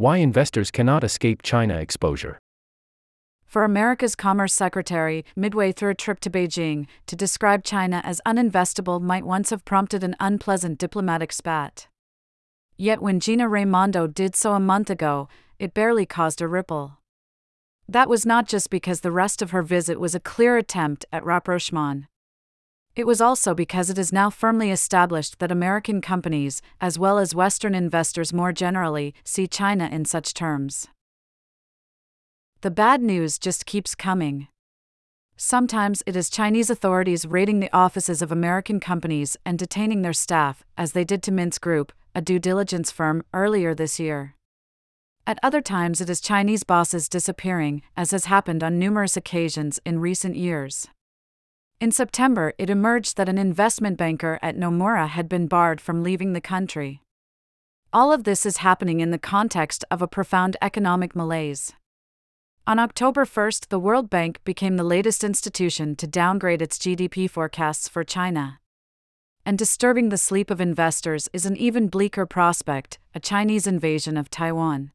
Why investors cannot escape China exposure. For America's Commerce Secretary, midway through a trip to Beijing, to describe China as uninvestable might once have prompted an unpleasant diplomatic spat. Yet when Gina Raimondo did so a month ago, it barely caused a ripple. That was not just because the rest of her visit was a clear attempt at rapprochement. It was also because it is now firmly established that American companies, as well as Western investors more generally, see China in such terms. The bad news just keeps coming. Sometimes it is Chinese authorities raiding the offices of American companies and detaining their staff, as they did to Mintz Group, a due diligence firm, earlier this year. At other times it is Chinese bosses disappearing, as has happened on numerous occasions in recent years. In September, it emerged that an investment banker at Nomura had been barred from leaving the country. All of this is happening in the context of a profound economic malaise. On October 1st, the World Bank became the latest institution to downgrade its GDP forecasts for China. And disturbing the sleep of investors is an even bleaker prospect: a Chinese invasion of Taiwan.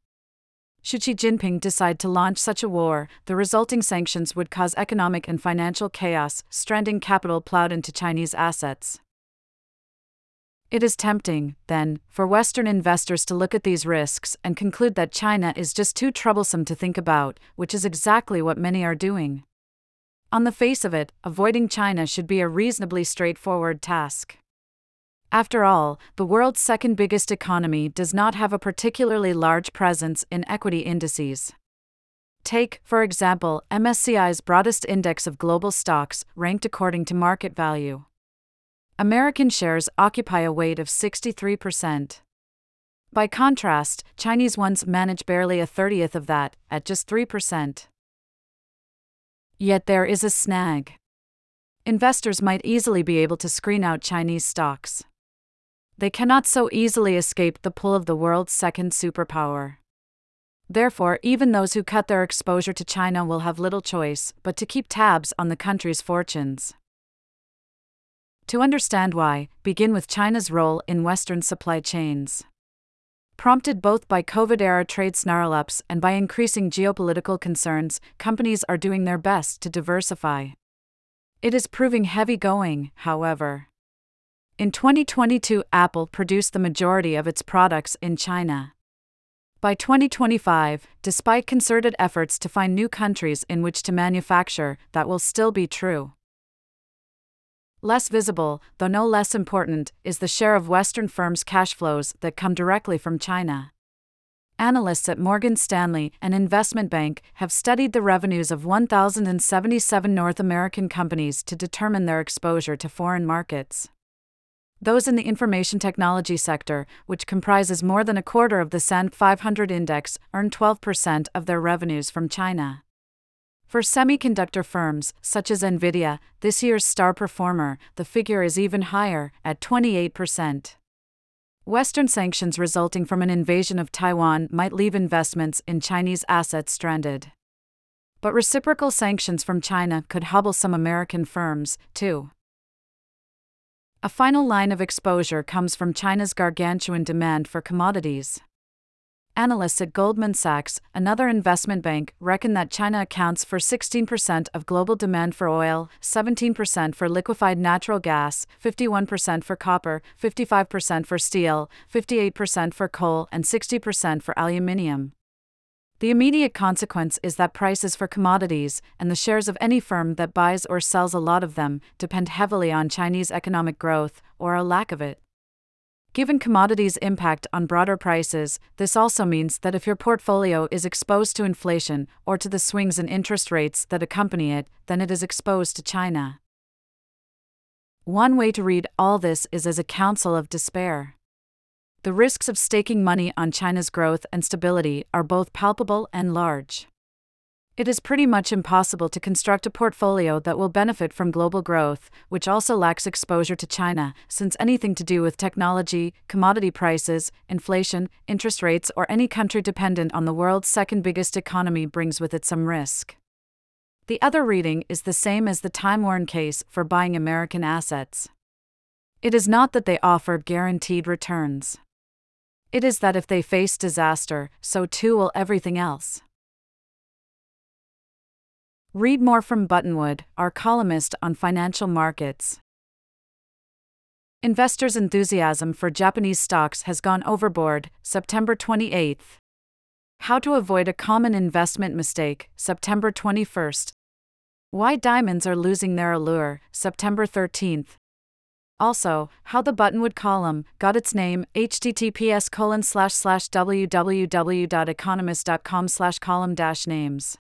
Should Xi Jinping decide to launch such a war, the resulting sanctions would cause economic and financial chaos, stranding capital plowed into Chinese assets. It is tempting, then, for Western investors to look at these risks and conclude that China is just too troublesome to think about, which is exactly what many are doing. On the face of it, avoiding China should be a reasonably straightforward task. After all, the world's second biggest economy does not have a particularly large presence in equity indices. Take, for example, MSCI's broadest index of global stocks, ranked according to market value. American shares occupy a weight of 63%. By contrast, Chinese ones manage barely a 30th of that, at just 3%. Yet there is a snag. Investors might easily be able to screen out Chinese stocks. They cannot so easily escape the pull of the world's second superpower. Therefore, even those who cut their exposure to China will have little choice but to keep tabs on the country's fortunes. To understand why, begin with China's role in Western supply chains. Prompted both by COVID-era trade snarl-ups and by increasing geopolitical concerns, companies are doing their best to diversify. It is proving heavy going, however. In 2022, Apple produced the majority of its products in China. By 2025, despite concerted efforts to find new countries in which to manufacture, that will still be true. Less visible, though no less important, is the share of Western firms' cash flows that come directly from China. Analysts at Morgan Stanley, an investment bank, have studied the revenues of 1,077 North American companies to determine their exposure to foreign markets. Those in the information technology sector, which comprises more than a quarter of the S&P 500 index, earn 12% of their revenues from China. For semiconductor firms, such as Nvidia, this year's star performer, the figure is even higher, at 28%. Western sanctions resulting from an invasion of Taiwan might leave investments in Chinese assets stranded. But reciprocal sanctions from China could hobble some American firms, too. A final line of exposure comes from China's gargantuan demand for commodities. Analysts at Goldman Sachs, another investment bank, reckon that China accounts for 16% of global demand for oil, 17% for liquefied natural gas, 51% for copper, 55% for steel, 58% for coal, and 60% for aluminium. The immediate consequence is that prices for commodities, and the shares of any firm that buys or sells a lot of them, depend heavily on Chinese economic growth, or a lack of it. Given commodities' impact on broader prices, this also means that if your portfolio is exposed to inflation or to the swings in interest rates that accompany it, then it is exposed to China. One way to read all this is as a counsel of despair. The risks of staking money on China's growth and stability are both palpable and large. It is pretty much impossible to construct a portfolio that will benefit from global growth, which also lacks exposure to China, since anything to do with technology, commodity prices, inflation, interest rates, or any country dependent on the world's second biggest economy brings with it some risk. The other reading is the same as the time-worn case for buying American assets. It is not that they offer guaranteed returns. It is that if they face disaster, so too will everything else. Read more from Buttonwood, our columnist on financial markets. Investors' enthusiasm for Japanese stocks has gone overboard, September 28. How to avoid a common investment mistake, September 21. Why diamonds are losing their allure, September 13. Also, how the Buttonwood column got its name, https://www.economist.com/column-names.